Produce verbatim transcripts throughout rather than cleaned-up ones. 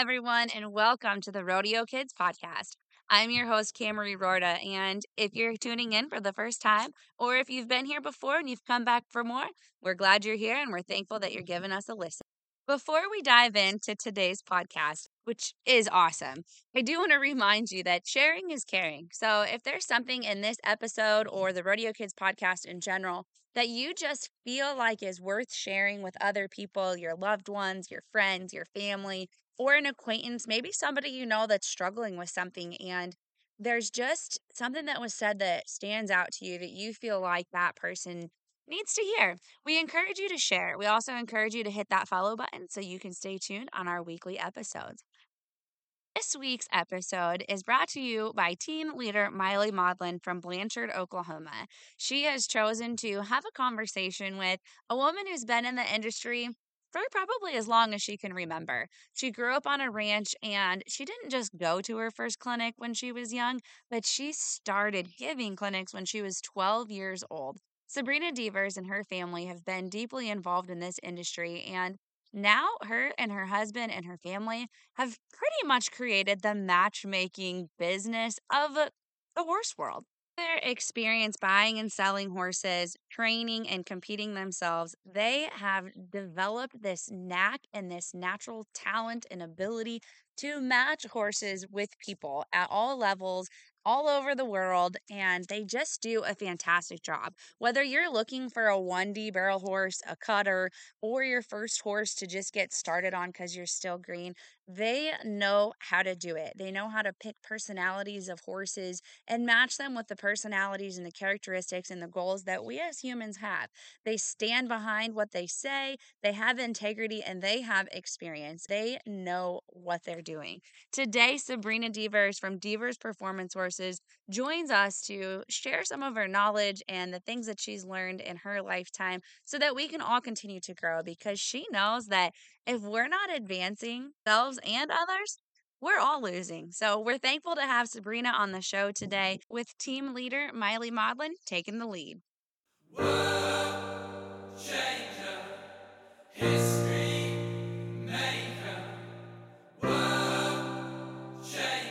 everyone, and welcome to the Rodeo Kids Podcast. I'm your host, Kamri Rorta, and if you're tuning in for the first time, or if you've been here before and you've come back for more, we're glad you're here, and we're thankful that you're giving us a listen. Before we dive into today's podcast, which is awesome, I do want to remind you that sharing is caring. So if there's something in this episode or the Rodeo Kids Podcast in general that you just feel like is worth sharing with other people, your loved ones, your friends, your family, or an acquaintance, maybe somebody you know that's struggling with something, and there's just something that was said that stands out to you that you feel like that person needs to hear, we encourage you to share. We also encourage you to hit that follow button so you can stay tuned on our weekly episodes. This week's episode is brought to you by team leader Mylee Modlin from Blanchard, Oklahoma. She has chosen to have a conversation with a woman who's been in the industry for probably as long as she can remember. She grew up on a ranch, and she didn't just go to her first clinic when she was young, but she started giving clinics when she was twelve years old. Sabrina Devers and her family have been deeply involved in this industry, and now her and her husband and her family have pretty much created the matchmaking business of the horse world. Their experience buying and selling horses, training and competing themselves, they have developed this knack and this natural talent and ability to match horses with people at all levels, all over the world, and they just do a fantastic job. Whether you're looking for a one D barrel horse, a cutter, or your first horse to just get started on because you're still green, they know how to do it. They know how to pick personalities of horses and match them with the personalities and the characteristics and the goals that we as humans have. They stand behind what they say, they have integrity, and they have experience. They know what they're doing. Today, Sabrina Devers from Devers Performance Horses joins us to share some of her knowledge and the things that she's learned in her lifetime so that we can all continue to grow, because she knows that if we're not advancing ourselves and others, we're all losing. So we're thankful to have Sabrina on the show today with team leader Mylee Modlin taking the lead. World changer, history maker, world changer.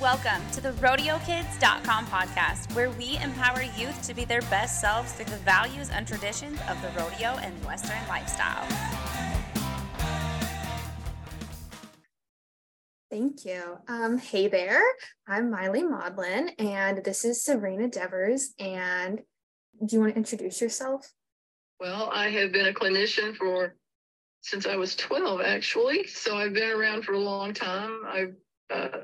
Welcome to the rodeo kids dot com podcast, where we empower youth to be their best selves through the values and traditions of the rodeo and Western lifestyle. Thank you. Um, hey there, I'm Mylee Modlin, and this is Sabrina Devers. And do you want to introduce yourself? Well, I have been a clinician for since I was twelve, actually. So I've been around for a long time. I've uh,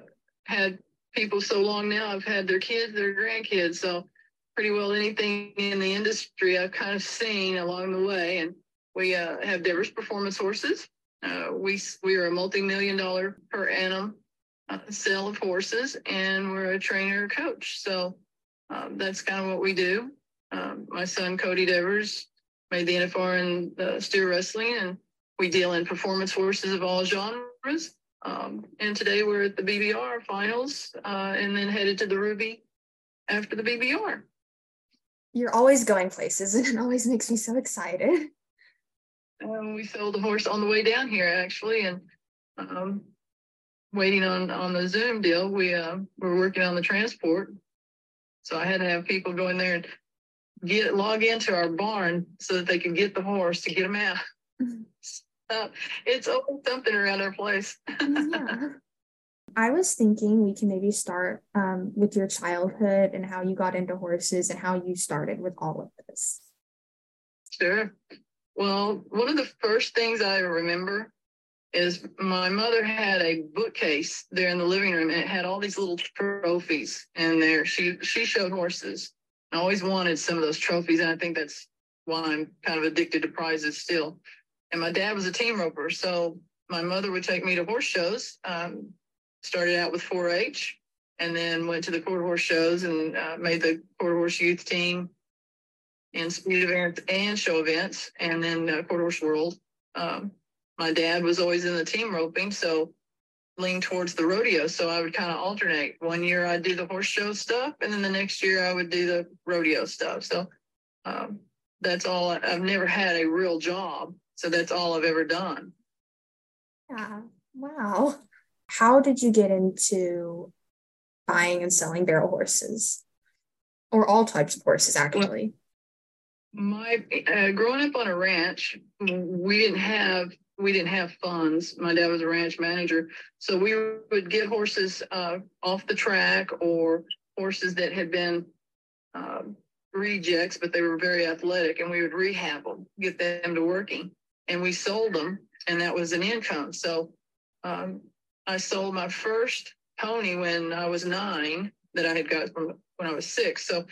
had people so long now, I've had their kids, their grandkids, so pretty well anything in the industry I've kind of seen along the way. And we uh, have Devers Performance Horses. Uh, we we are a multi-million dollar per annum uh, sale of horses, and we're a trainer coach. So um, that's kind of what we do. Um, my son, Cody Devers, made the N F R in uh, steer wrestling, and we deal in performance horses of all genres. Um, and today we're at the B B R finals uh, and then headed to the Ruby after the B B R. You're always going places, and it always makes me so excited. Um, we sold the horse on the way down here, actually, and um, waiting on, on the Zoom deal. We uh, were working on the transport, so I had to have people go in there and get log into our barn so that they could get the horse to get them out. Uh, it's always something around our place. Yeah. I was thinking we can maybe start um, with your childhood and how you got into horses and how you started with all of this. Sure. Well, one of the first things I remember is my mother had a bookcase there in the living room, and it had all these little trophies in there. She, she showed horses. I always wanted some of those trophies, and I think that's why I'm kind of addicted to prizes still. And my dad was a team roper, so my mother would take me to horse shows. Um, started out with four H, and then went to the quarter horse shows and uh, made the quarter horse youth team in speed events and show events, and then uh, quarter horse world. Um, my dad was always in the team roping, so leaned towards the rodeo. So I would kind of alternate. One year I'd do the horse show stuff, and then the next year I would do the rodeo stuff. So um, that's all. I've never had a real job, so that's all I've ever done. Yeah. Wow. How did you get into buying and selling barrel horses, or all types of horses, actually? Well, my uh, growing up on a ranch, we didn't have we didn't have funds. My dad was a ranch manager, so we would get horses uh, off the track, or horses that had been uh, rejects, but they were very athletic, and we would rehab them, get them to working, and we sold them, and that was an income. So um, I sold my first pony when I was nine that I had got from when I was six. So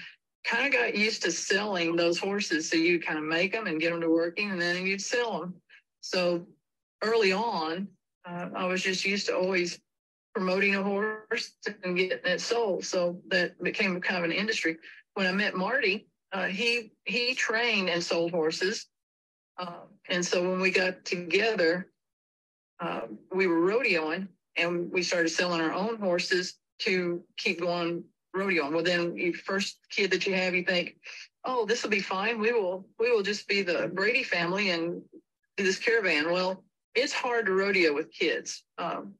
kind of got used to selling those horses. So you kind of make them and get them to working, and then you'd sell them. So early on, uh, I was just used to always promoting a horse and getting it sold. So that became kind of an industry. When I met Marty, uh, he he trained and sold horses. Uh, and so when we got together, uh, we were rodeoing, and we started selling our own horses to keep going rodeoing. Well, then you first kid that you have, you think, oh, this will be fine. We will we will just be the Brady family and do this caravan. Well, it's hard to rodeo with kids, um,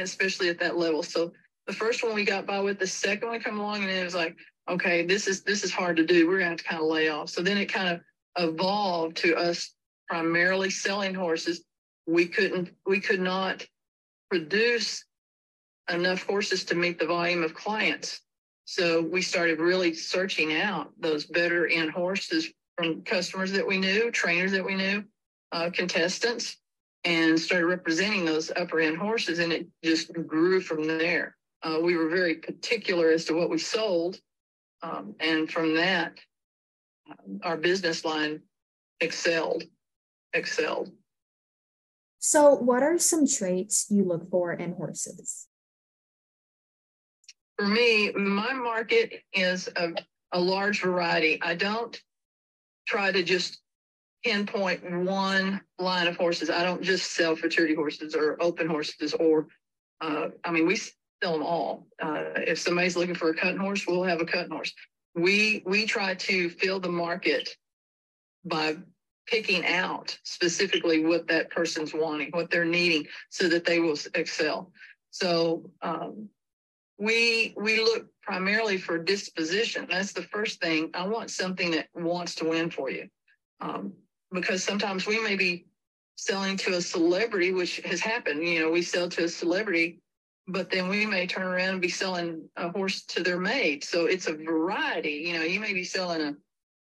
especially at that level. So the first one we got by with, the second one come along, and it was like, okay, this is this is hard to do. We're gonna have to kind of lay off. So then it kind of evolved to us primarily selling horses. We couldn't we could not produce enough horses to meet the volume of clients. So we started really searching out those better end horses from customers that we knew, trainers that we knew, uh, contestants, and started representing those upper end horses. And it just grew from there. Uh, we were very particular as to what we sold. Um, and from that, um, our business line excelled, excelled. So what are some traits you look for in horses? For me, my market is a, a large variety. I don't try to just pinpoint one line of horses. I don't just sell fertility horses or open horses or, uh, I mean, we sell them all. Uh, if somebody's looking for a cutting horse, we'll have a cutting horse. We, we try to fill the market by picking out specifically what that person's wanting, what they're needing, so that they will excel. So um, we we look primarily for disposition. That's the first thing. I want something that wants to win for you, um, because sometimes we may be selling to a celebrity, which has happened. You know, we sell to a celebrity, but then we may turn around and be selling a horse to their maid. So it's a variety. You know, you may be selling a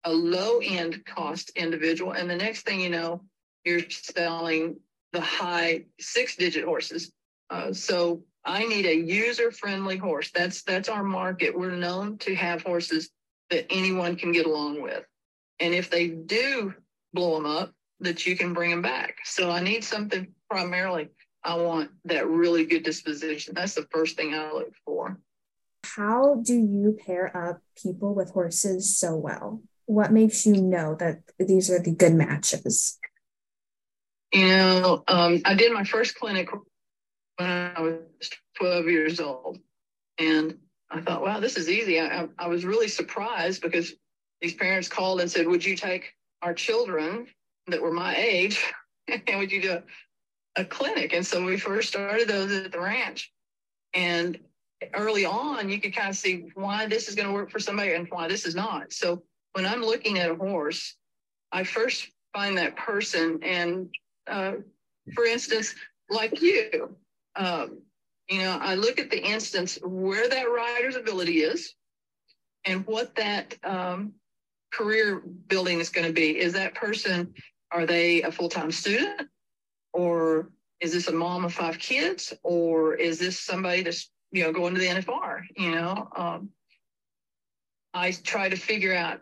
a low-end cost individual, and the next thing you know, you're selling the high six-digit horses. Uh, so I need a user-friendly horse. That's that's our market. We're known to have horses that anyone can get along with. And if they do blow them up, that you can bring them back. So I need something primarily. I want that really good disposition. That's the first thing I look for. How do you pair up people with horses so well? What makes you know that these are the good matches? You know, um, I did my first clinic when I was twelve years old. And I thought, wow, this is easy. I, I, I was really surprised because these parents called and said, would you take our children that were my age and would you do a, a clinic? And so we first started those at the ranch. And early on, you could kind of see why this is going to work for somebody and why this is not. So when I'm looking at a horse, I first find that person. And uh, for instance, like you, um, you know, I look at the instance where that rider's ability is and what that um, career building is going to be. Is that person, are they a full-time student? Or is this a mom of five kids? Or is this somebody that's, you know, going to the N F R? You know, um, I try to figure out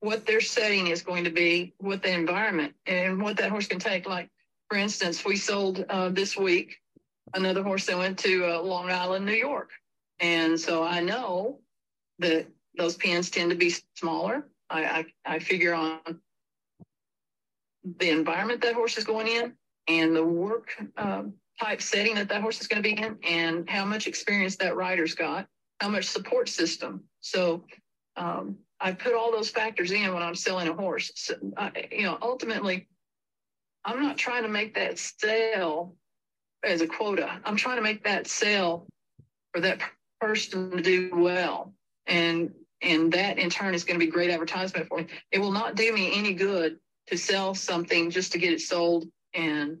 what their setting is going to be, what the environment and what that horse can take. Like, for instance, we sold uh, this week another horse that went to uh, Long Island, New York. And so I know that those pens tend to be smaller. I, I, I figure on the environment that horse is going in and the work uh, type setting that that horse is going to be in and how much experience that rider's got, how much support system. So um, I put all those factors in when I'm selling a horse. So, uh, you know, ultimately, I'm not trying to make that sale as a quota. I'm trying to make that sale for that person to do well. And and that, in turn, is going to be great advertisement for me. It will not do me any good to sell something just to get it sold and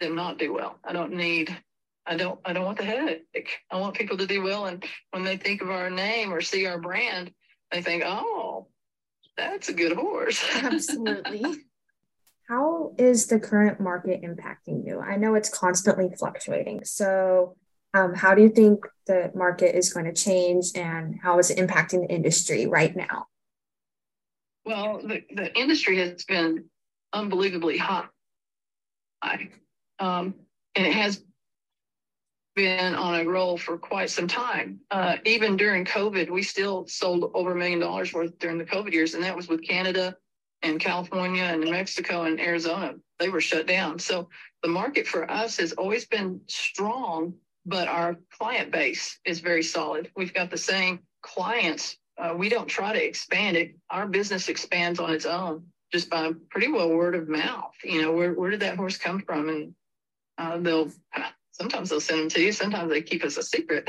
them not do well. I don't need... I don't I don't want the headache. I want people to do well. And when they think of our name or see our brand, they think, oh, that's a good horse. Absolutely. How is the current market impacting you? I know it's constantly fluctuating. So um, how do you think the market is going to change, and how is it impacting the industry right now? Well, the, the industry has been unbelievably hot. Um, and it has been on a roll for quite some time. Uh, even during COVID, we still sold over a million dollars worth during the COVID years. And that was with Canada and California and New Mexico and Arizona. They were shut down. So the market for us has always been strong, but our client base is very solid. We've got the same clients. Uh, we don't try to expand it. Our business expands on its own just by pretty well word of mouth. You know, where, where did that horse come from? And uh, they'll... Sometimes they'll send them to you. Sometimes they keep us a secret.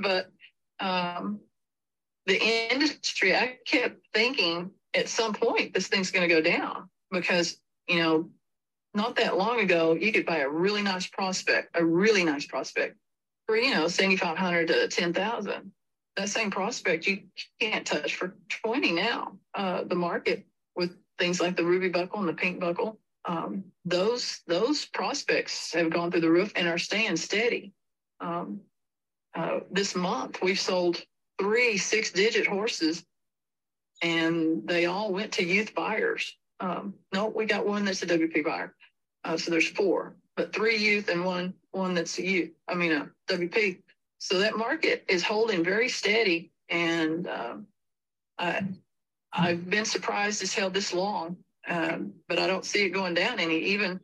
But um, the industry, I kept thinking at some point this thing's going to go down because, you know, not that long ago, you could buy a really nice prospect, a really nice prospect for, you know, seventy-five hundred dollars to ten thousand dollars. That same prospect you can't touch for twenty thousand dollars now. Uh, the market with things like the Ruby Buckle and the Pink Buckle, Um, those those prospects have gone through the roof and are staying steady. Um, uh, this month, we've sold three six-digit horses, and they all went to youth buyers. Um, no, we got one that's a W P buyer, uh, so there's four, but three youth and one one that's a youth. I mean a W P. So that market is holding very steady, and uh, I I've been surprised it's held this long. Um, but I don't see it going down any, even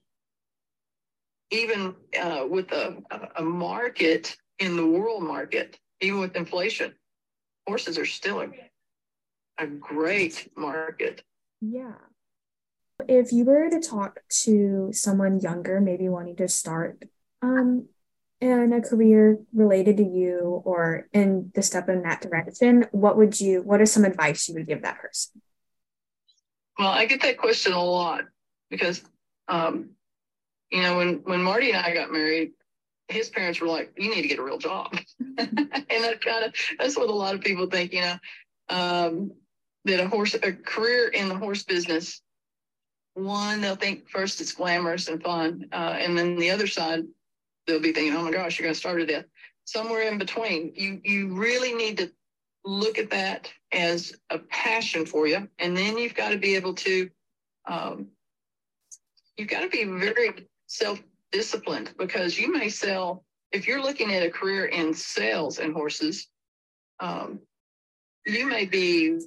even uh, with a, a market in the world market, even with inflation, horses are still a, a great market. Yeah. If you were to talk to someone younger, maybe wanting to start um, in a career related to you or in the step in that direction, what would you, what is some advice you would give that person? Well, I get that question a lot because, um, you know, when, when Marty and I got married, his parents were like, you need to get a real job. And that kind of, that's what a lot of people think, you know, um, that a horse, a career in the horse business, one, they'll think first it's glamorous and fun. Uh, and then the other side, they'll be thinking, oh my gosh, you're going to starve to death. Somewhere in between, you, you really need to look at that as a passion for you. And then you've got to be able to, um, you've got to be very self-disciplined because you may sell, if you're looking at a career in sales and horses, um, you may be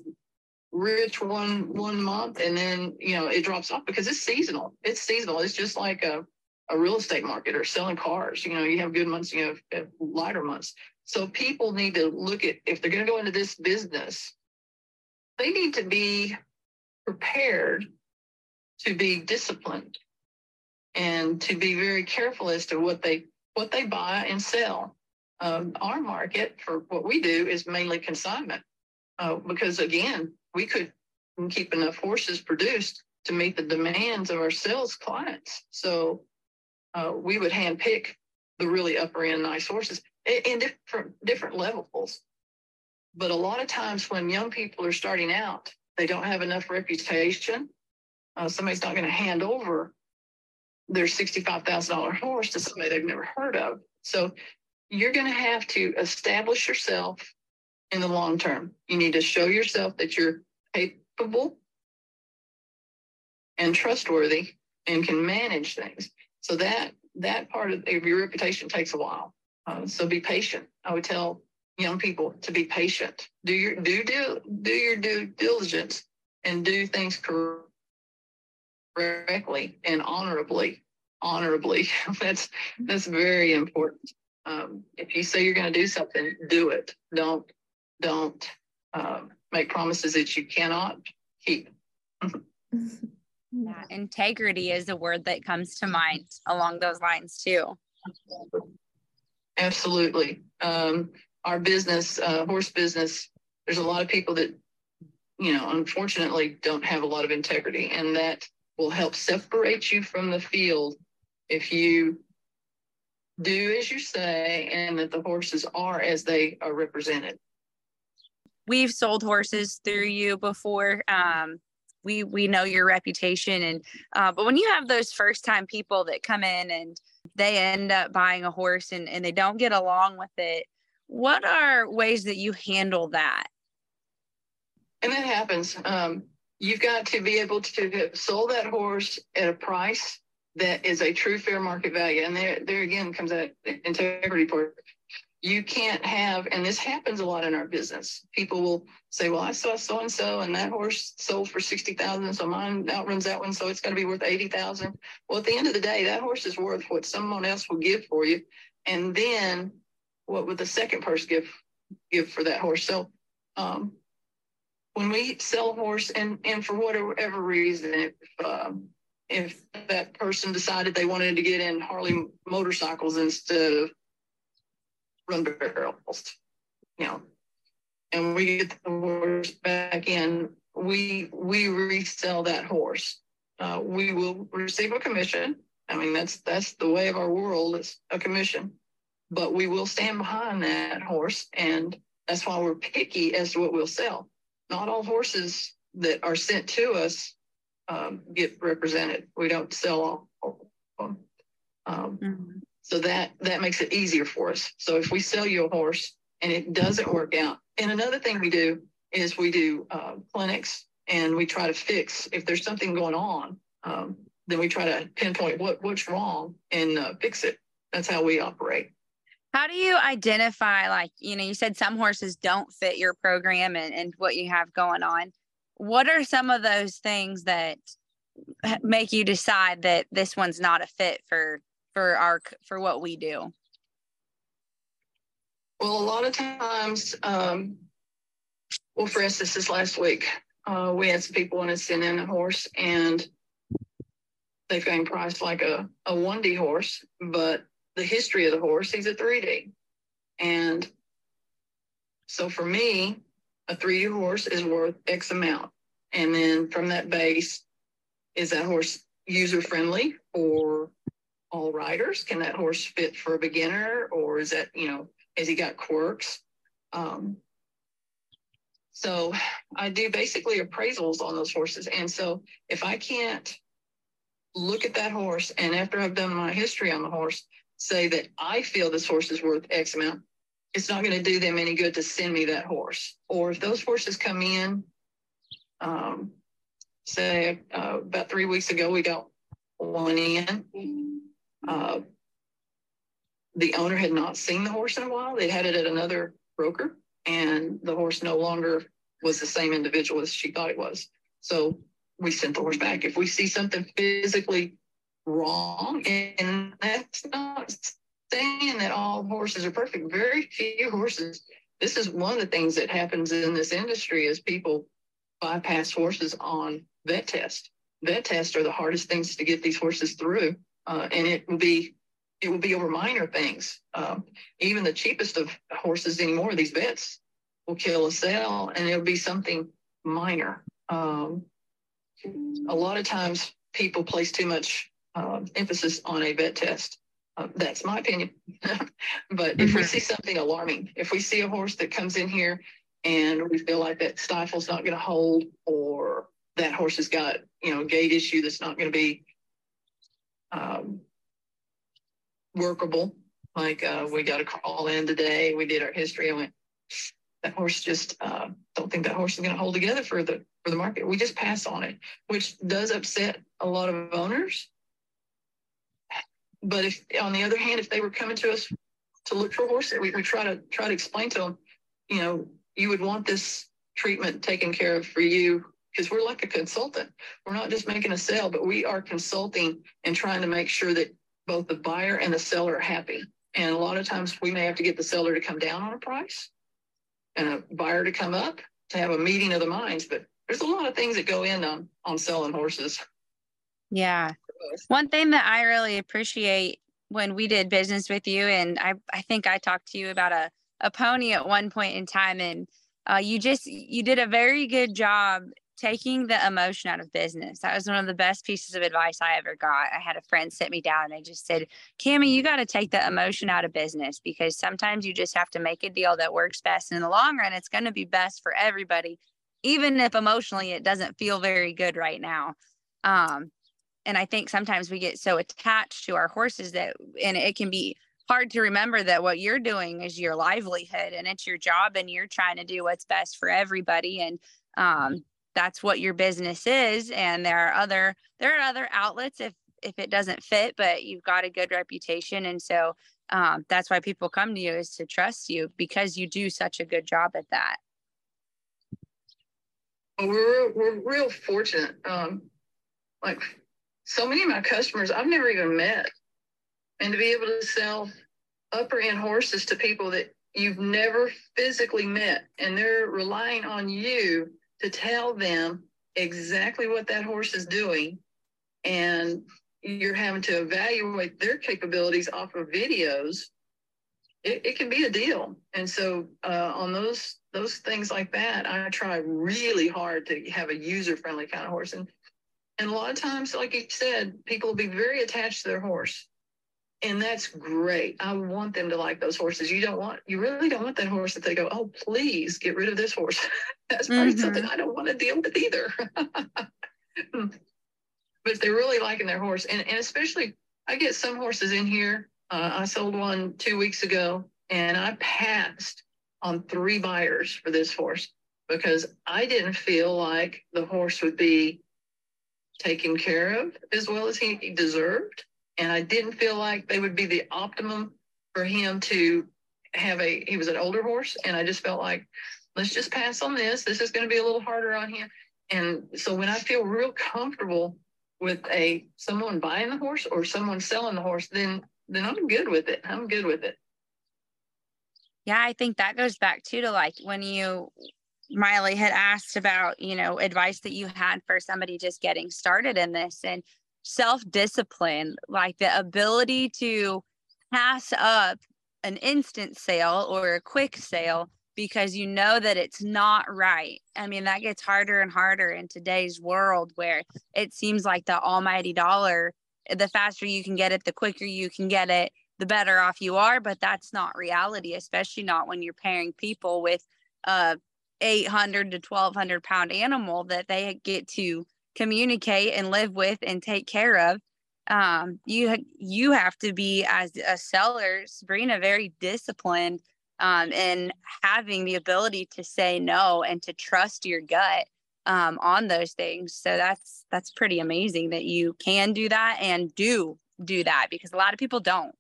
rich one, one month and then, you know, it drops off because it's seasonal. It's seasonal. It's just like a, a real estate market or selling cars. You know, you have good months, you have lighter months. So people need to look at, if they're going to go into this business, they need to be prepared to be disciplined and to be very careful as to what they what they buy and sell. Um, our market for what we do is mainly consignment uh, because, again, we could keep enough horses produced to meet the demands of our sales clients. So uh, we would handpick the really upper-end nice horses. In different different levels. But a lot of times when young people are starting out, they don't have enough reputation. Uh, somebody's not going to hand over their sixty-five thousand dollars horse to somebody they've never heard of. So you're going to have to establish yourself in the long term. You need to show yourself that you're capable and trustworthy and can manage things. So that that part of your reputation takes a while. Uh, so be patient. I would tell young people to be patient. Do your do do do your due diligence and do things correctly and honorably. Honorably, that's that's very important. Um, if you say you're going to do something, do it. Don't don't uh, make promises that you cannot keep. Yeah, integrity is a word that comes to mind along those lines too. Absolutely. Um, our business, uh, horse business, there's a lot of people that, you know, unfortunately don't have a lot of integrity, and that will help separate you from the field if you do as you say and that the horses are as they are represented. We've sold horses through you before. Um, we we know your reputation, and uh, but when you have those first time people that come in and they end up buying a horse and, and they don't get along with it, what are ways that you handle that? And that happens. Um, you've got to be able to sell that horse at a price that is a true fair market value. And there, there again comes that integrity part. You can't have, and this happens a lot in our business. People will say, well, I saw so-and-so and that horse sold for sixty thousand dollars, so mine outruns that one, so it's going to be worth eighty thousand dollars. Well, at the end of the day, that horse is worth what someone else will give for you. And then what would the second person give, give for that horse? So um, when we sell a horse, and, and for whatever reason, if, um, if that person decided they wanted to get in Harley motorcycles instead of run barrels, you know, and we get the horse back in, we we resell that horse. Uh, we will receive a commission. I mean, that's that's the way of our world, is a commission. But we will stand behind that horse, and that's why we're picky as to what we'll sell. Not all horses that are sent to us um, get represented. We don't sell all of them. Um, mm-hmm. So that, that makes it easier for us. So if we sell you a horse and it doesn't work out, and another thing we do is we do uh, clinics, and we try to fix, if there's something going on, um, then we try to pinpoint what, what's wrong and uh, fix it. That's how we operate. How do you identify, like, you know, you said some horses don't fit your program and, and what you have going on. What are some of those things that make you decide that this one's not a fit for for our, for what we do? Well, a lot of times, um, well, for instance, this last week, uh, we had some people want to send in a horse, and they've gotten priced like a, a one D horse, but the history of the horse, he's a three D. And so for me, a three D horse is worth X amount. And then from that base, is that horse user-friendly for all riders? Can that horse fit for a beginner, or is that, you know, has he got quirks? Um, so I do basically appraisals on those horses. And so if I can't look at that horse, and after I've done my history on the horse, say that I feel this horse is worth X amount, it's not going to do them any good to send me that horse. Or if those horses come in, um, say uh, about three weeks ago, we got one in. Uh, the owner had not seen the horse in a while. They'd had it at another broker, and the horse no longer was the same individual as she thought it was. So we sent the horse back. If we see something physically wrong, and that's not saying that all horses are perfect. Very few horses. This is one of the things that happens in this industry is people bypass horses on vet tests. Vet tests are the hardest things to get these horses through. Uh, and it will be, it will be over minor things. Um, even the cheapest of horses anymore, these vets will kill a sale, and it'll be something minor. Um, a lot of times people place too much uh, emphasis on a vet test. Uh, that's my opinion. But if we see something alarming, if we see a horse that comes in here and we feel like that stifle's not going to hold, or that horse has got, you know, gait issue that's not going to be um, workable. Like uh, we got a call in today, we did our history, and went, that horse just uh, don't think that horse is going to hold together for the for the market. We just pass on it, which does upset a lot of owners. But if, on the other hand, if they were coming to us to look for a horse, we, we try to try to explain to them, you know, you would want this treatment taken care of for you. Because we're like a consultant. We're not just making a sale, but we are consulting and trying to make sure that both the buyer and the seller are happy. And a lot of times we may have to get the seller to come down on a price and a buyer to come up to have a meeting of the minds, but there's a lot of things that go in on, on selling horses. Yeah. One thing that I really appreciate when we did business with you, and I, I think I talked to you about a, a pony at one point in time, and uh, you just, you did a very good job taking the emotion out of business. That was one of the best pieces of advice I ever got. I had a friend sit me down and they just said, Kamri, you got to take the emotion out of business, because sometimes you just have to make a deal that works best. And in the long run, it's going to be best for everybody, even if emotionally it doesn't feel very good right now. Um, and I think sometimes we get so attached to our horses that, and it can be hard to remember that what you're doing is your livelihood and it's your job and you're trying to do what's best for everybody. And, um, that's what your business is. And there are other, there are other outlets if, if it doesn't fit, but you've got a good reputation. And so, um, that's why people come to you, is to trust you, because you do such a good job at that. We're, we're real fortunate. Um, like so many of my customers I've never even met, and to be able to sell upper end horses to people that you've never physically met, and they're relying on you to tell them exactly what that horse is doing, and you're having to evaluate their capabilities off of videos, it, it can be a deal. And so uh, on those those things like that, I try really hard to have a user-friendly kind of horse. And, and a lot of times, like you said, people will be very attached to their horse, and that's great. I want them to like those horses. You don't want, you really don't want that horse that they go, oh, please get rid of this horse. That's probably mm-hmm. something I don't want to deal with either. But they're really liking their horse. And, and especially, I get some horses in here. Uh, I sold one two weeks ago, and I passed on three buyers for this horse because I didn't feel like the horse would be taken care of as well as he deserved. And I didn't feel like they would be the optimum for him to have a, he was an older horse. And I just felt like, let's just pass on this. This is going to be a little harder on him. And so when I feel real comfortable with a, someone buying the horse or someone selling the horse, then, then I'm good with it. I'm good with it. Yeah. I think that goes back too, to like when you, Mylee had asked about, you know, advice that you had for somebody just getting started in this, and self-discipline, like the ability to pass up an instant sale or a quick sale because you know that it's not right. I mean, that gets harder and harder in today's world where it seems like the almighty dollar, the faster you can get it, the quicker you can get it, the better off you are. But that's not reality, especially not when you're pairing people with a eight hundred to twelve hundred pound animal that they get to communicate and live with and take care of. Um, you, you have to be, as a seller, Sabrina, very disciplined um, in having the ability to say no and to trust your gut um, on those things. So that's, that's pretty amazing that you can do that and do do that, because a lot of people don't.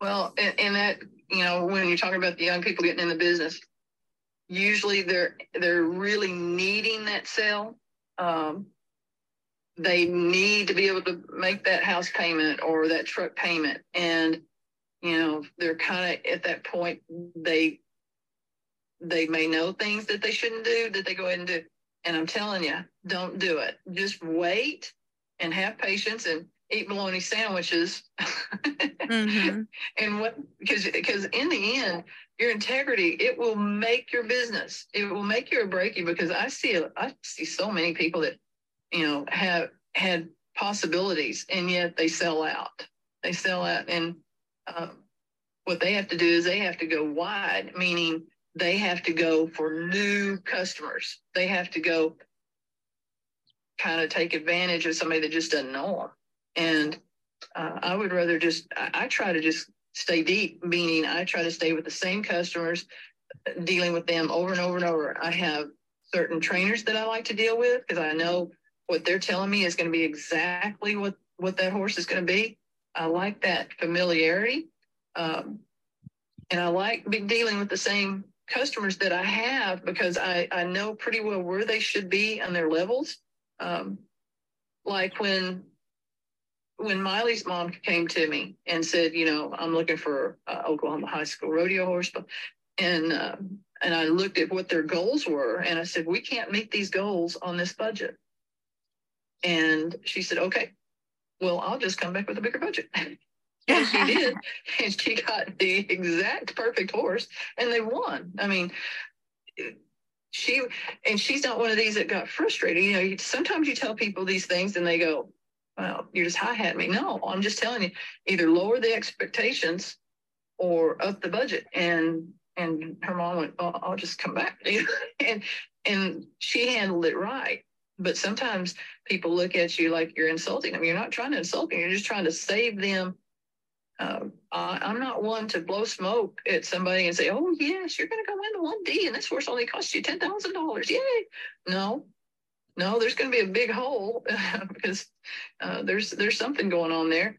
Well, and, and that, you know, when you're talking about the young people getting in the business, usually they're they're really needing that sale. Um, they need to be able to make that house payment or that truck payment, and you know they're kind of at that point. They they may know things that they shouldn't do that they go ahead and do. And I'm telling you, don't do it. Just wait and have patience and eat bologna sandwiches. Mm-hmm. And what, because because in the end, your integrity, it will make your business. It will make you or break you, because I see, I see so many people that, you know, have had possibilities and yet they sell out. They sell out. And uh, what they have to do is they have to go wide, meaning they have to go for new customers. They have to go kind of take advantage of somebody that just doesn't know them. And uh, I would rather just, I, I try to just stay deep, meaning I try to stay with the same customers, dealing with them over and over and over. I have certain trainers that I like to deal with because I know what they're telling me is going to be exactly what, what that horse is going to be. I like that familiarity. Um, and I like be dealing with the same customers that I have because I, I know pretty well where they should be on their levels. Um, like when... When Mylee's mom came to me and said, you know, I'm looking for uh, Oklahoma high school rodeo horse, but, and uh, and I looked at what their goals were, and I said, we can't meet these goals on this budget. And she said, okay, well, I'll just come back with a bigger budget. And she did, and she got the exact perfect horse, and they won. I mean, she, and she's not one of these that got frustrated. You know, you, sometimes you tell people these things, and they go, well, you're just high-hatting me. No, I'm just telling you, either lower the expectations or up the budget. And and her mom went, oh, I'll just come back. and and she handled it right. But sometimes people look at you like you're insulting them. You're not trying to insult them. You're just trying to save them. Uh, I, I'm not one to blow smoke at somebody and say, oh, yes, you're going to go into one D, and this horse only costs you ten thousand dollars. Yay. No, no, there's going to be a big hole because uh, there's there's something going on there.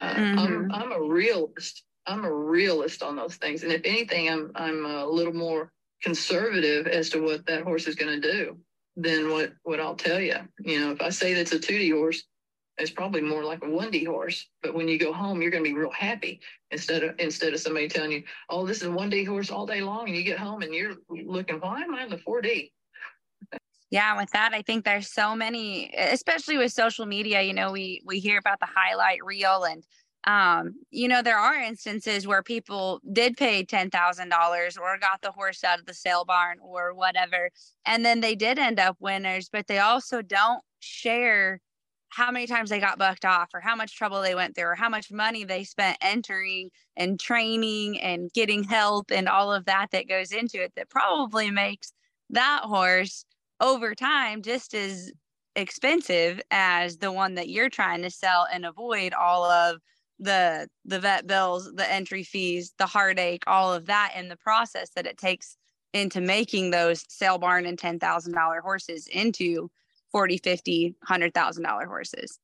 Uh, mm-hmm. I'm, I'm a realist. I'm a realist on those things. And if anything, I'm, I'm a little more conservative as to what that horse is going to do than what, what I'll tell you. You know, if I say that's a two D horse, it's probably more like a one D horse. But when you go home, you're going to be real happy instead of instead of somebody telling you, oh, this is a one D horse all day long. And you get home and you're looking, why am I in the four D? Yeah, with that, I think there's so many, especially with social media, you know, we we hear about the highlight reel. And, um, you know, there are instances where people did pay ten thousand dollars or got the horse out of the sale barn or whatever. And then they did end up winners, but they also don't share how many times they got bucked off or how much trouble they went through or how much money they spent entering and training and getting help and all of that that goes into it, that probably makes that horse over time just as expensive as the one that you're trying to sell and avoid all of the the vet bills, the entry fees, the heartache, all of that, and the process that it takes into making those sale barn and ten thousand dollars horses into forty, fifty, one hundred thousand dollars horses.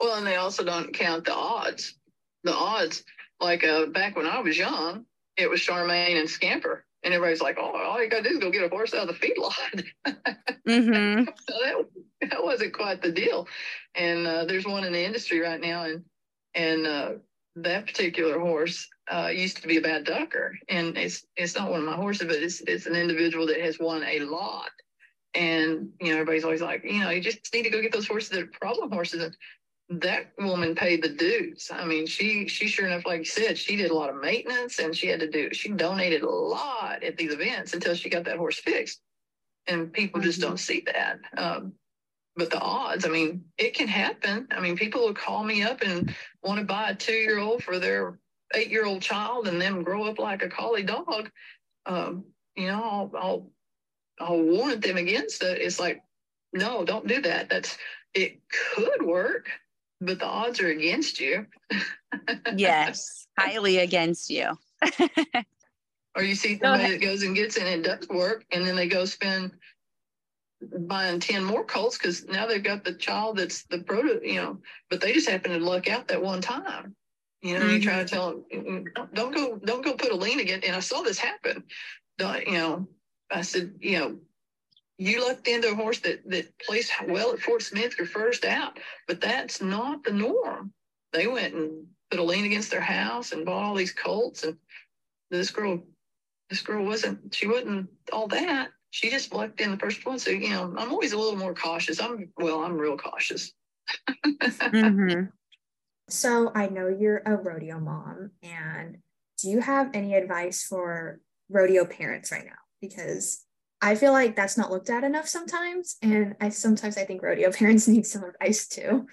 Well, and they also don't count the odds. The odds, like uh, back when I was young, it was Charmaine and Scamper. And everybody's like, oh, all you got to do is go get a horse out of the feedlot. Mm-hmm. So that, that wasn't quite the deal. And uh, there's one in the industry right now. And, and uh, that particular horse uh, used to be a bad ducker. And it's it's not one of my horses, but it's it's an individual that has won a lot. And, you know, everybody's always like, you know, you just need to go get those horses that are problem horses. And that woman paid the dues. I mean, she, she sure enough, like you said, she did a lot of maintenance and she had to do, she donated a lot at these events until she got that horse fixed. And people just don't see that. Um, but the odds, I mean, it can happen. I mean, people will call me up and want to buy a two-year-old for their eight-year-old child and them grow up like a collie dog. Um, you know, I'll, I'll I'll warrant them against it. It's like, no, don't do that. That's, it could work, but the odds are against you. Yes, highly against you. Or you see somebody that goes and gets it and it does work, and then they go spend buying ten more colts because now they've got the child that's the proto, you know, but they just happen to luck out that one time. You know, mm-hmm. You try to tell them, don't go, don't go put a lien again. And I saw this happen. Don't, you know, I said, you know, you lucked into a horse that, that placed well at Fort Smith, your first out, but that's not the norm. They went and put a lien against their house and bought all these colts. And this girl, this girl wasn't, she wasn't all that. She just lucked in the first one. So, you know, I'm always a little more cautious. I'm, well, I'm real cautious. Mm-hmm. So I know you're a rodeo mom, and do you have any advice for rodeo parents right now? Because I feel like that's not looked at enough sometimes. And I sometimes I think rodeo parents need some advice too.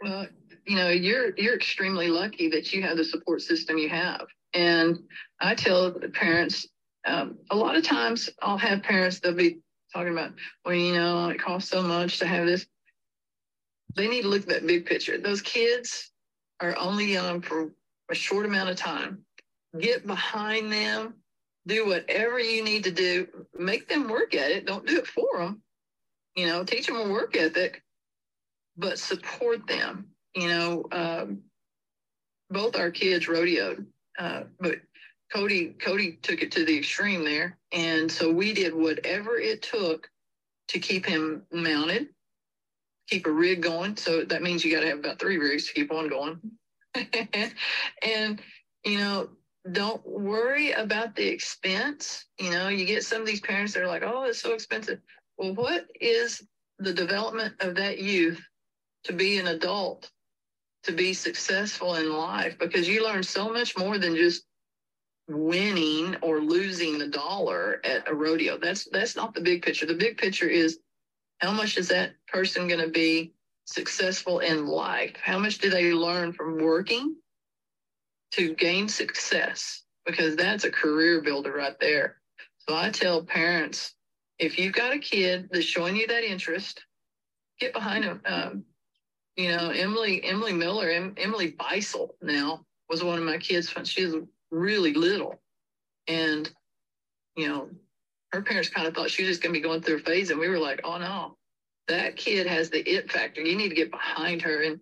Well, you know, you're you're extremely lucky that you have the support system you have. And I tell the parents, um, a lot of times I'll have parents, they'll be talking about, well, you know, it costs so much to have this. They need to look at that big picture. Those kids are only young for a short amount of time. Get behind them. Do whatever you need to do. Make them work at it. Don't do it for them. You know, teach them a work ethic, but support them. You know, um, both our kids rodeoed, uh, but Cody, Cody took it to the extreme there. And so we did whatever it took to keep him mounted, keep a rig going. So that means you got to have about three rigs to keep on going. And, you know, don't worry about the expense. You know, you get some of these parents that are like, oh, it's so expensive. Well, what is the development of that youth to be an adult, to be successful in life? Because you learn so much more than just winning or losing the dollar at a rodeo. That's that's not the big picture. The big picture is, how much is that person going to be successful in life? How much do they learn from working to gain success? Because that's a career builder right there. So I tell parents, if you've got a kid that's showing you that interest, get behind them. Um, you know, Emily Emily Miller, em, Emily Beisel now was one of my kids when she was really little. And, you know, her parents kind of thought she was just going to be going through a phase. And we were like, oh, no, that kid has the it factor. You need to get behind her. And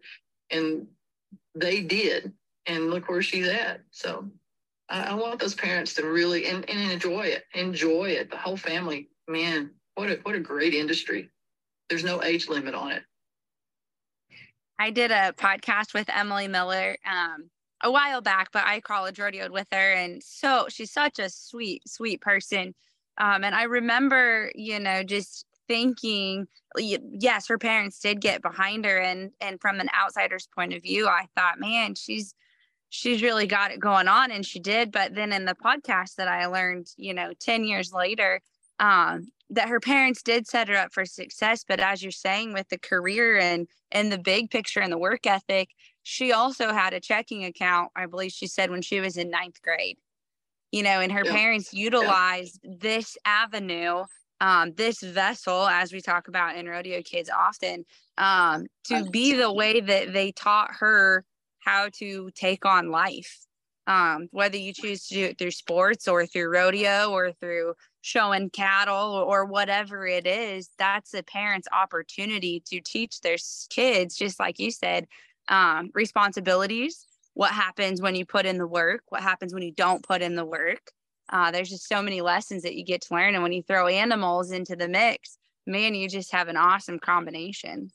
and they did. And look where she's at. So I, I want those parents to really and, and enjoy it. Enjoy it. The whole family. Man, what a what a great industry. There's no age limit on it. I did a podcast with Emily Miller um, a while back, but I college rodeoed with her. And so she's such a sweet, sweet person. Um, and I remember, you know, just thinking, yes, her parents did get behind her. And, and from an outsider's point of view, I thought, man, she's, she's really got it going on. And she did. But then in the podcast that I learned, you know, ten years later, um, that her parents did set her up for success. But as you're saying, with the career and, and the big picture and the work ethic, she also had a checking account, I believe she said, when she was in ninth grade, you know, and her yeah. parents utilized yeah. this avenue, um, this vessel, as we talk about in Rodeo Kids often, um, to be the way that they taught her how to take on life. Um, whether you choose to do it through sports or through rodeo or through showing cattle or whatever it is, that's a parent's opportunity to teach their kids, just like you said, um, responsibilities, what happens when you put in the work, what happens when you don't put in the work. Uh, there's just so many lessons that you get to learn. And when you throw animals into the mix, man, you just have an awesome combination.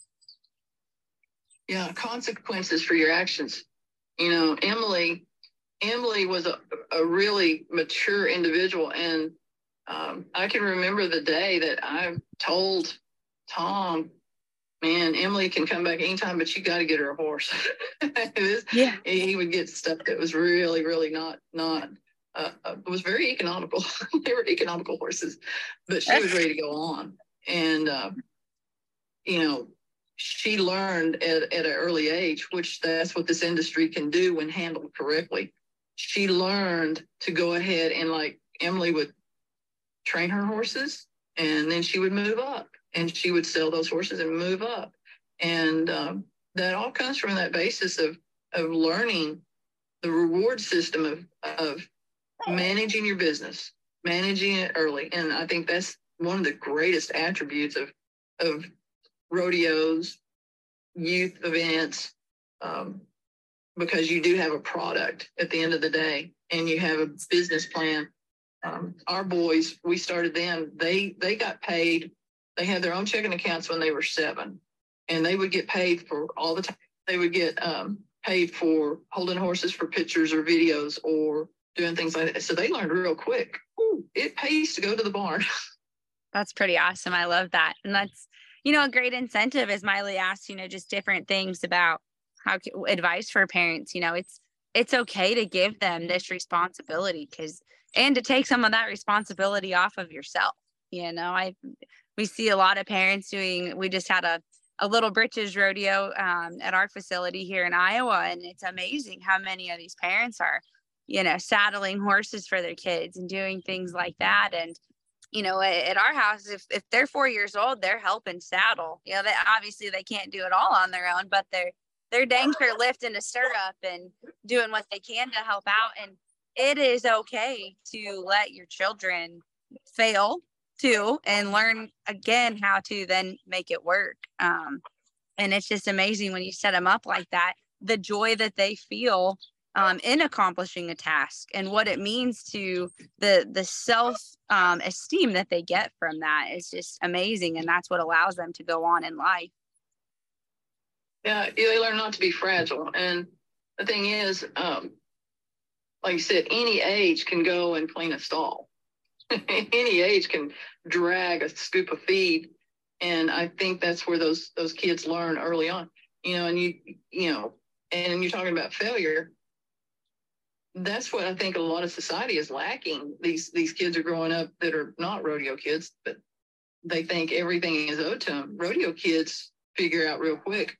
Yeah, consequences for your actions. You know, Emily... Emily was a, a really mature individual. And um, I can remember the day that I told Tom, man, Emily can come back anytime, but you got to get her a horse. was, yeah. He would get stuff that was really, really not, not, uh, uh, it was very economical. They were economical horses, but she was ready to go on. And, uh, you know, she learned at, at an early age, which that's what this industry can do when handled correctly. She learned to go ahead and, like, Emily would train her horses, and then she would move up, and she would sell those horses and move up. And um, that all comes from that basis of of learning the reward system of of managing your business, managing it early. And I think that's one of the greatest attributes of of rodeos, youth events, um, because you do have a product at the end of the day, and you have a business plan. Um, our boys, we started them. They they got paid. They had their own checking accounts when they were seven, and they would get paid for all the time. They would get um, paid for holding horses for pictures or videos or doing things like that. So they learned real quick. Ooh, it pays to go to the barn. That's pretty awesome. I love that, and that's, you know, a great incentive, as Mylee asked, you know, just different things about how advice for parents, you know, it's, it's okay to give them this responsibility because, and to take some of that responsibility off of yourself. You know, I, we see a lot of parents doing, we just had a, a little britches rodeo um, at our facility here in Iowa. And it's amazing how many of these parents are, you know, saddling horses for their kids and doing things like that. And, you know, at our house, if, if they're four years old, they're helping saddle. You know, they obviously they can't do it all on their own, but they're they're dang sure lifting a stirrup and doing what they can to help out. And it is okay to let your children fail too and learn again how to then make it work. Um, and it's just amazing when you set them up like that, the joy that they feel Um, in accomplishing a task and what it means to the the self um, esteem that they get from that is just amazing. And that's what allows them to go on in life. Yeah, they learn not to be fragile. And the thing is, um, like you said, any age can go and clean a stall. Any age can drag a scoop of feed. And I think that's where those those kids learn early on, you know, and you, you know, and you're talking about failure. That's what I think a lot of society is lacking. These these kids are growing up that are not rodeo kids, but they think everything is owed to them. Rodeo kids figure out real quick.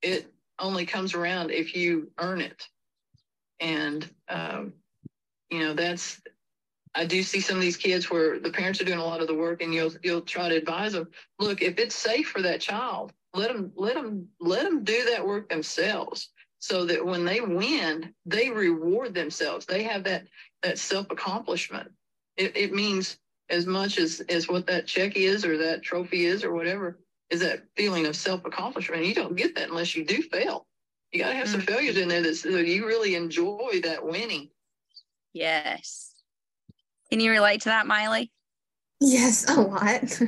It only comes around if you earn it. And, um, you know, that's, I do see some of these kids where the parents are doing a lot of the work, and you'll, you'll try to advise them, look, if it's safe for that child, let them, let them, let them do that work themselves, so that when they win, they reward themselves. They have that, that self-accomplishment. It, it means as much as, as what that check is or that trophy is or whatever, is that feeling of self-accomplishment. You don't get that unless you do fail. You got to have mm-hmm. some failures in there that so you really enjoy that winning. Yes. Can you relate to that, Mylee? Yes, a lot.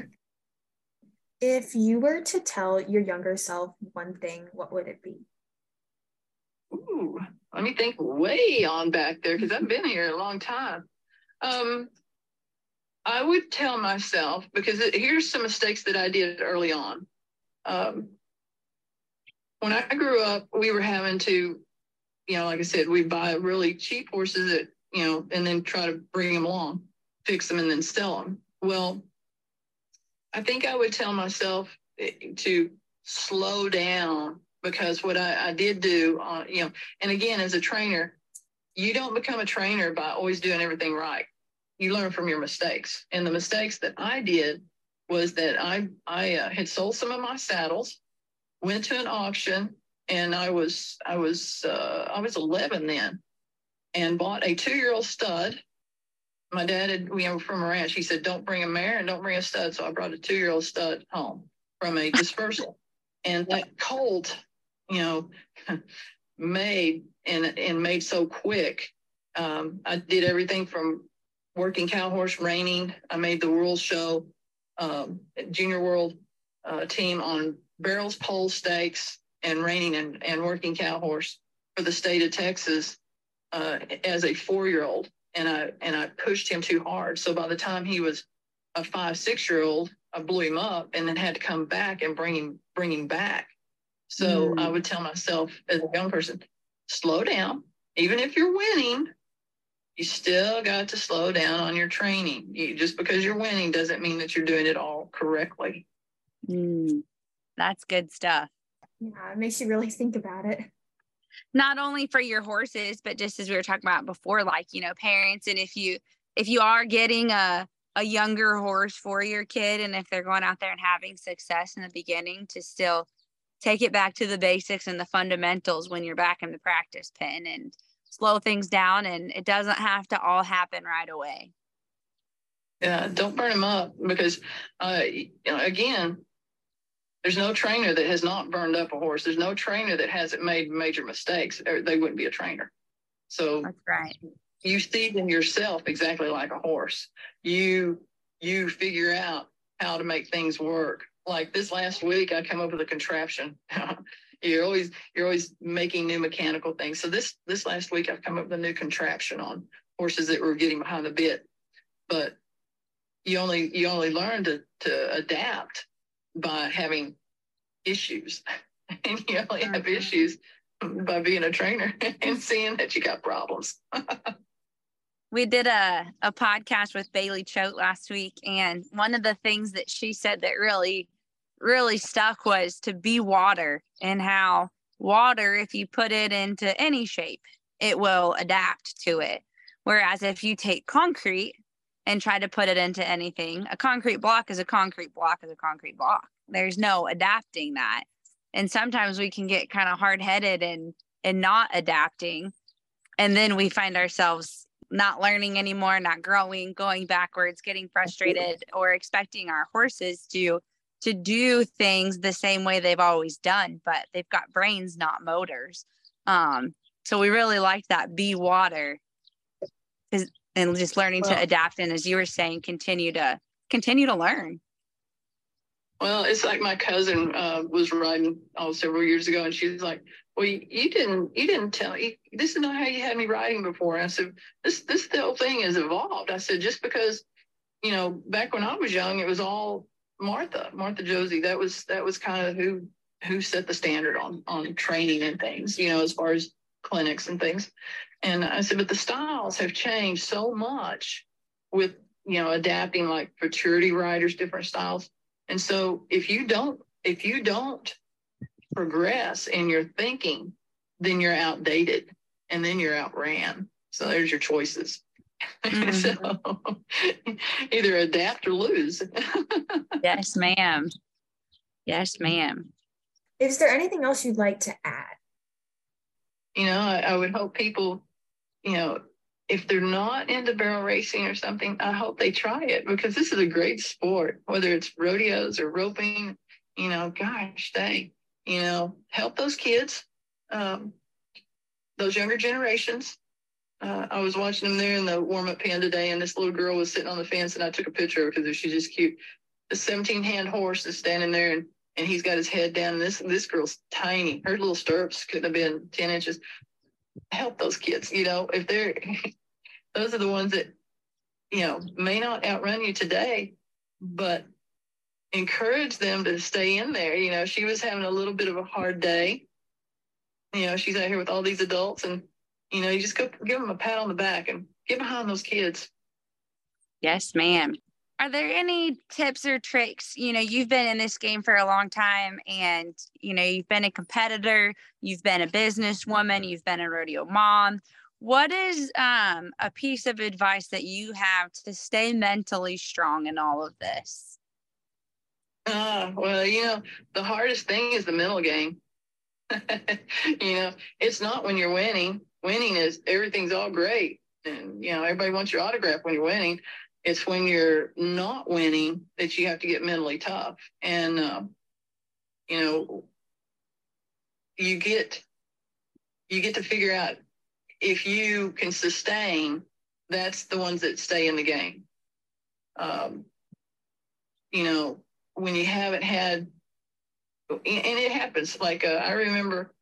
If you were to tell your younger self one thing, what would it be? Ooh, let me think way on back there, because I've been here a long time. Um, I would tell myself, because it, here's some mistakes that I did early on. Um, when I grew up, we were having to, you know, like I said, we buy really cheap horses that, you know, and then try to bring them along, fix them, and then sell them. Well, I think I would tell myself to slow down, because what I, I did do, on, you know, and again, as a trainer, you don't become a trainer by always doing everything right. You learn from your mistakes. And the mistakes that I did was that I I uh, had sold some of my saddles, went to an auction, and I was I was uh, I was eleven then, and bought a two-year-old stud. My dad had, you know, from a ranch. He said, "Don't bring a mare and don't bring a stud." So I brought a two-year-old stud home from a dispersal, and that colt, you know, made and and made so quick. Um, I did everything from working cow horse, reining. I made the World Show, um, Junior World uh, team on barrels, pole stakes, and reining and, and working cow horse for the state of Texas uh, as a four-year-old. And I and I pushed him too hard. So by the time he was a five, six-year-old, I blew him up, and then had to come back and bring him bring him back. So mm. I would tell myself as a young person, slow down. Even if you're winning, you still got to slow down on your training. You, just because you're winning doesn't mean that you're doing it all correctly. Mm, that's good stuff. Yeah, it makes you really think about it. Not only for your horses, but just as we were talking about before, like, you know, parents. And if you if you are getting a, a younger horse for your kid, and if they're going out there and having success in the beginning, to still take it back to the basics and the fundamentals when you're back in the practice pen, and slow things down, and it doesn't have to all happen right away. Yeah, don't burn them up, because uh you know, again, there's no trainer that has not burned up a horse. There's no trainer that hasn't made major mistakes, or they wouldn't be a trainer. So that's right. You season yourself exactly like a horse. You you figure out how to make things work. Like this last week, I come up with a contraption. You're always you're always making new mechanical things. So this this last week, I've come up with a new contraption on horses that were getting behind the bit. But you only you only learn to to adapt by having issues, and you only have issues by being a trainer and seeing that you got problems. We did a a podcast with Bailey Choate last week, and one of the things that she said that really really stuck was to be water, and how water, if you put it into any shape, it will adapt to it. Whereas if you take concrete and try to put it into anything, a concrete block is a concrete block is a concrete block. There's no adapting that. And sometimes we can get kind of hard-headed and and not adapting. And then we find ourselves not learning anymore, not growing, going backwards, getting frustrated, or expecting our horses to to do things the same way they've always done, but they've got brains, not motors. Um, so we really like that be water, and just learning well, to adapt. And as you were saying, continue to continue to learn. Well, it's like my cousin uh, was riding oh, several years ago, and she's like, well, you, you didn't, you didn't tell me, this is not how you had me riding before. And I said, this, this whole thing has evolved. I said, just because, you know, back when I was young, it was all Martha, Martha Josie. That was, that was kind of who, who set the standard on, on training and things, you know, as far as clinics and things. And I said, but the styles have changed so much with, you know, adapting like futurity riders, different styles. And so if you don't, if you don't progress in your thinking, then you're outdated and then you're outran. So there's your choices. Mm-hmm. So either adapt or lose. Yes, ma'am. Yes, ma'am. Is there anything else you'd like to add? You know, I, I would hope people, you know, if they're not into barrel racing or something, I hope they try it, because this is a great sport, whether it's rodeos or roping, you know, gosh, dang, you know, help those kids, um, those younger generations. Uh, I was watching them there in the warm-up pen today, and this little girl was sitting on the fence, and I took a picture of her because she's just cute. The seventeen-hand horse is standing there, and and he's got his head down. This this girl's tiny. Her little stirrups couldn't have been ten inches. Help those kids, you know, if they're, those are the ones that, you know, may not outrun you today, but encourage them to stay in there. You know, she was having a little bit of a hard day. You know, she's out here with all these adults, and, you know, you just go give them a pat on the back and get behind those kids. Yes, ma'am. Are there any tips or tricks? You know, you've been in this game for a long time, and, you know, you've been a competitor, you've been a businesswoman, you've been a rodeo mom. What is um, a piece of advice that you have to stay mentally strong in all of this? Uh, well, you know, the hardest thing is the mental game. You know, it's not when you're winning. Winning is everything's all great. And, you know, everybody wants your autograph when you're winning. It's when you're not winning that you have to get mentally tough. And, uh, you know, you get, you get to figure out if you can sustain, that's the ones that stay in the game. Um, you know, when you haven't had, and it happens, like, uh, I remember,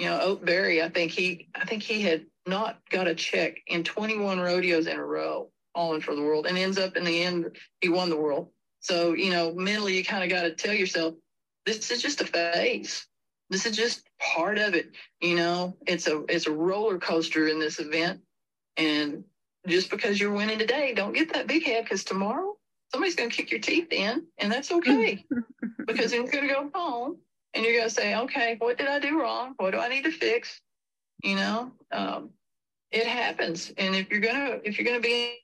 you know, Oat Berry, I think he, I think he had not got a check in twenty-one rodeos in a row, all in for the world, and ends up in the end, he won the world. So, you know, mentally, you kind of got to tell yourself, this is just a phase. This is just part of it. You know, it's a, it's a roller coaster in this event. And just because you're winning today, don't get that big head, because tomorrow somebody's going to kick your teeth in, and that's okay. Because then you're going to go home and you're going to say, okay, what did I do wrong? What do I need to fix? You know, um, it happens. And if you're going to, if you're going to be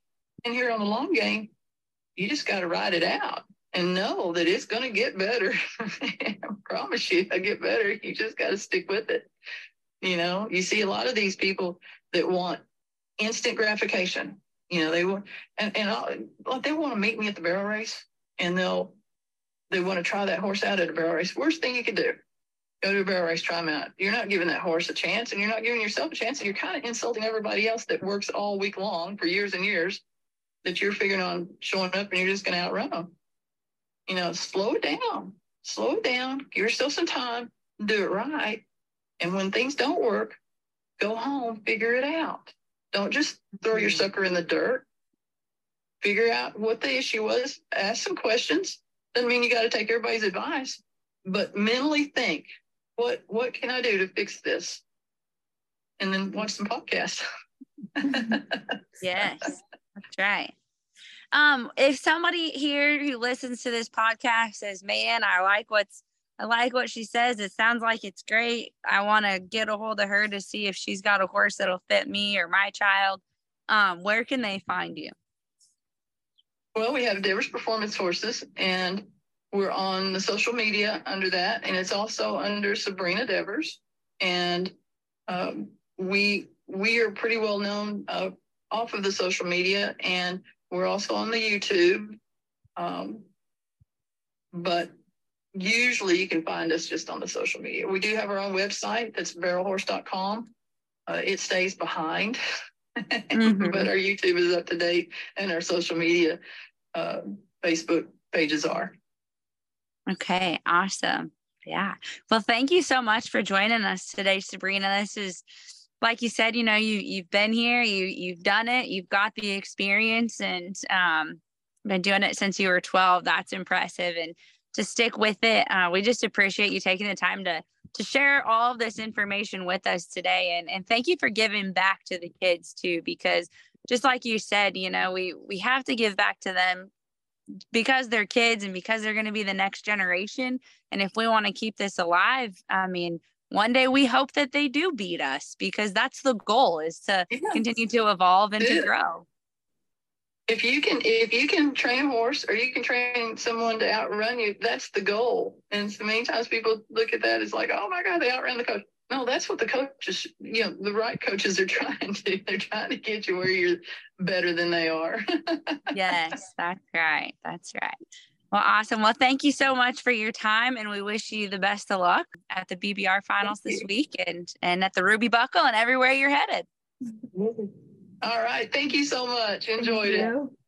in here on the long game, you just got to ride it out and know that it's going to get better. I promise you, it'll get better. You just got to stick with it. You know, you see a lot of these people that want instant gratification. You know, they want, and, and I'll, they want to meet me at the barrel race, and they'll, they want to try that horse out at a barrel race. Worst thing you can do, go to a barrel race, try them out. You're not giving that horse a chance, and you're not giving yourself a chance, and you're kind of insulting everybody else that works all week long for years and years, that you're figuring on showing up and you're just going to outrun them. You know, slow it down, slow it down, give yourself some time, do it right. And when things don't work, go home, figure it out. Don't just throw your sucker in the dirt. Figure out what the issue was, ask some questions. Doesn't mean you got to take everybody's advice, but mentally think, what, what can I do to fix this? And then watch some podcasts. Yes. That's right. Um, if somebody here who listens to this podcast says, man, I like what's, I like what she says. It sounds like it's great. I want to get a hold of her to see if she's got a horse that'll fit me or my child. Um, where can they find you? Well, we have Devers Performance Horses, and we're on the social media under that. And it's also under Sabrina Devers. And, um, we, we are pretty well known, uh, off of the social media, and we're also on the YouTube. Um, but usually you can find us just on the social media. We do have our own website. That's barrel horse dot com. Uh, it stays behind, mm-hmm. But our YouTube is up to date, and our social media, uh, Facebook pages are. Okay. Awesome. Yeah. Well, thank you so much for joining us today, Sabrina. This is, like you said, you know, you, you've been here, you, you've done it, you've got the experience, and um, been doing it since you were twelve. That's impressive. And to stick with it, uh, we just appreciate you taking the time to to share all of this information with us today. And, and thank you for giving back to the kids too, because just like you said, you know, we, we have to give back to them because they're kids and because they're going to be the next generation. And if we want to keep this alive, I mean, one day we hope that they do beat us, because that's the goal, is to yes. continue to evolve and yeah. to grow. If you can, if you can train a horse, or you can train someone to outrun you, that's the goal. And so many times people look at that as like, oh my God, they outran the coach. No, that's what the coaches, you know, the right coaches are trying to, they're trying to get you where you're better than they are. Yes, that's right. That's right. Well, awesome. Well, thank you so much for your time, and we wish you the best of luck at the B B R finals thank this you. week and, and at the Ruby Buckle and everywhere you're headed. All right. Thank you so much. Enjoyed it.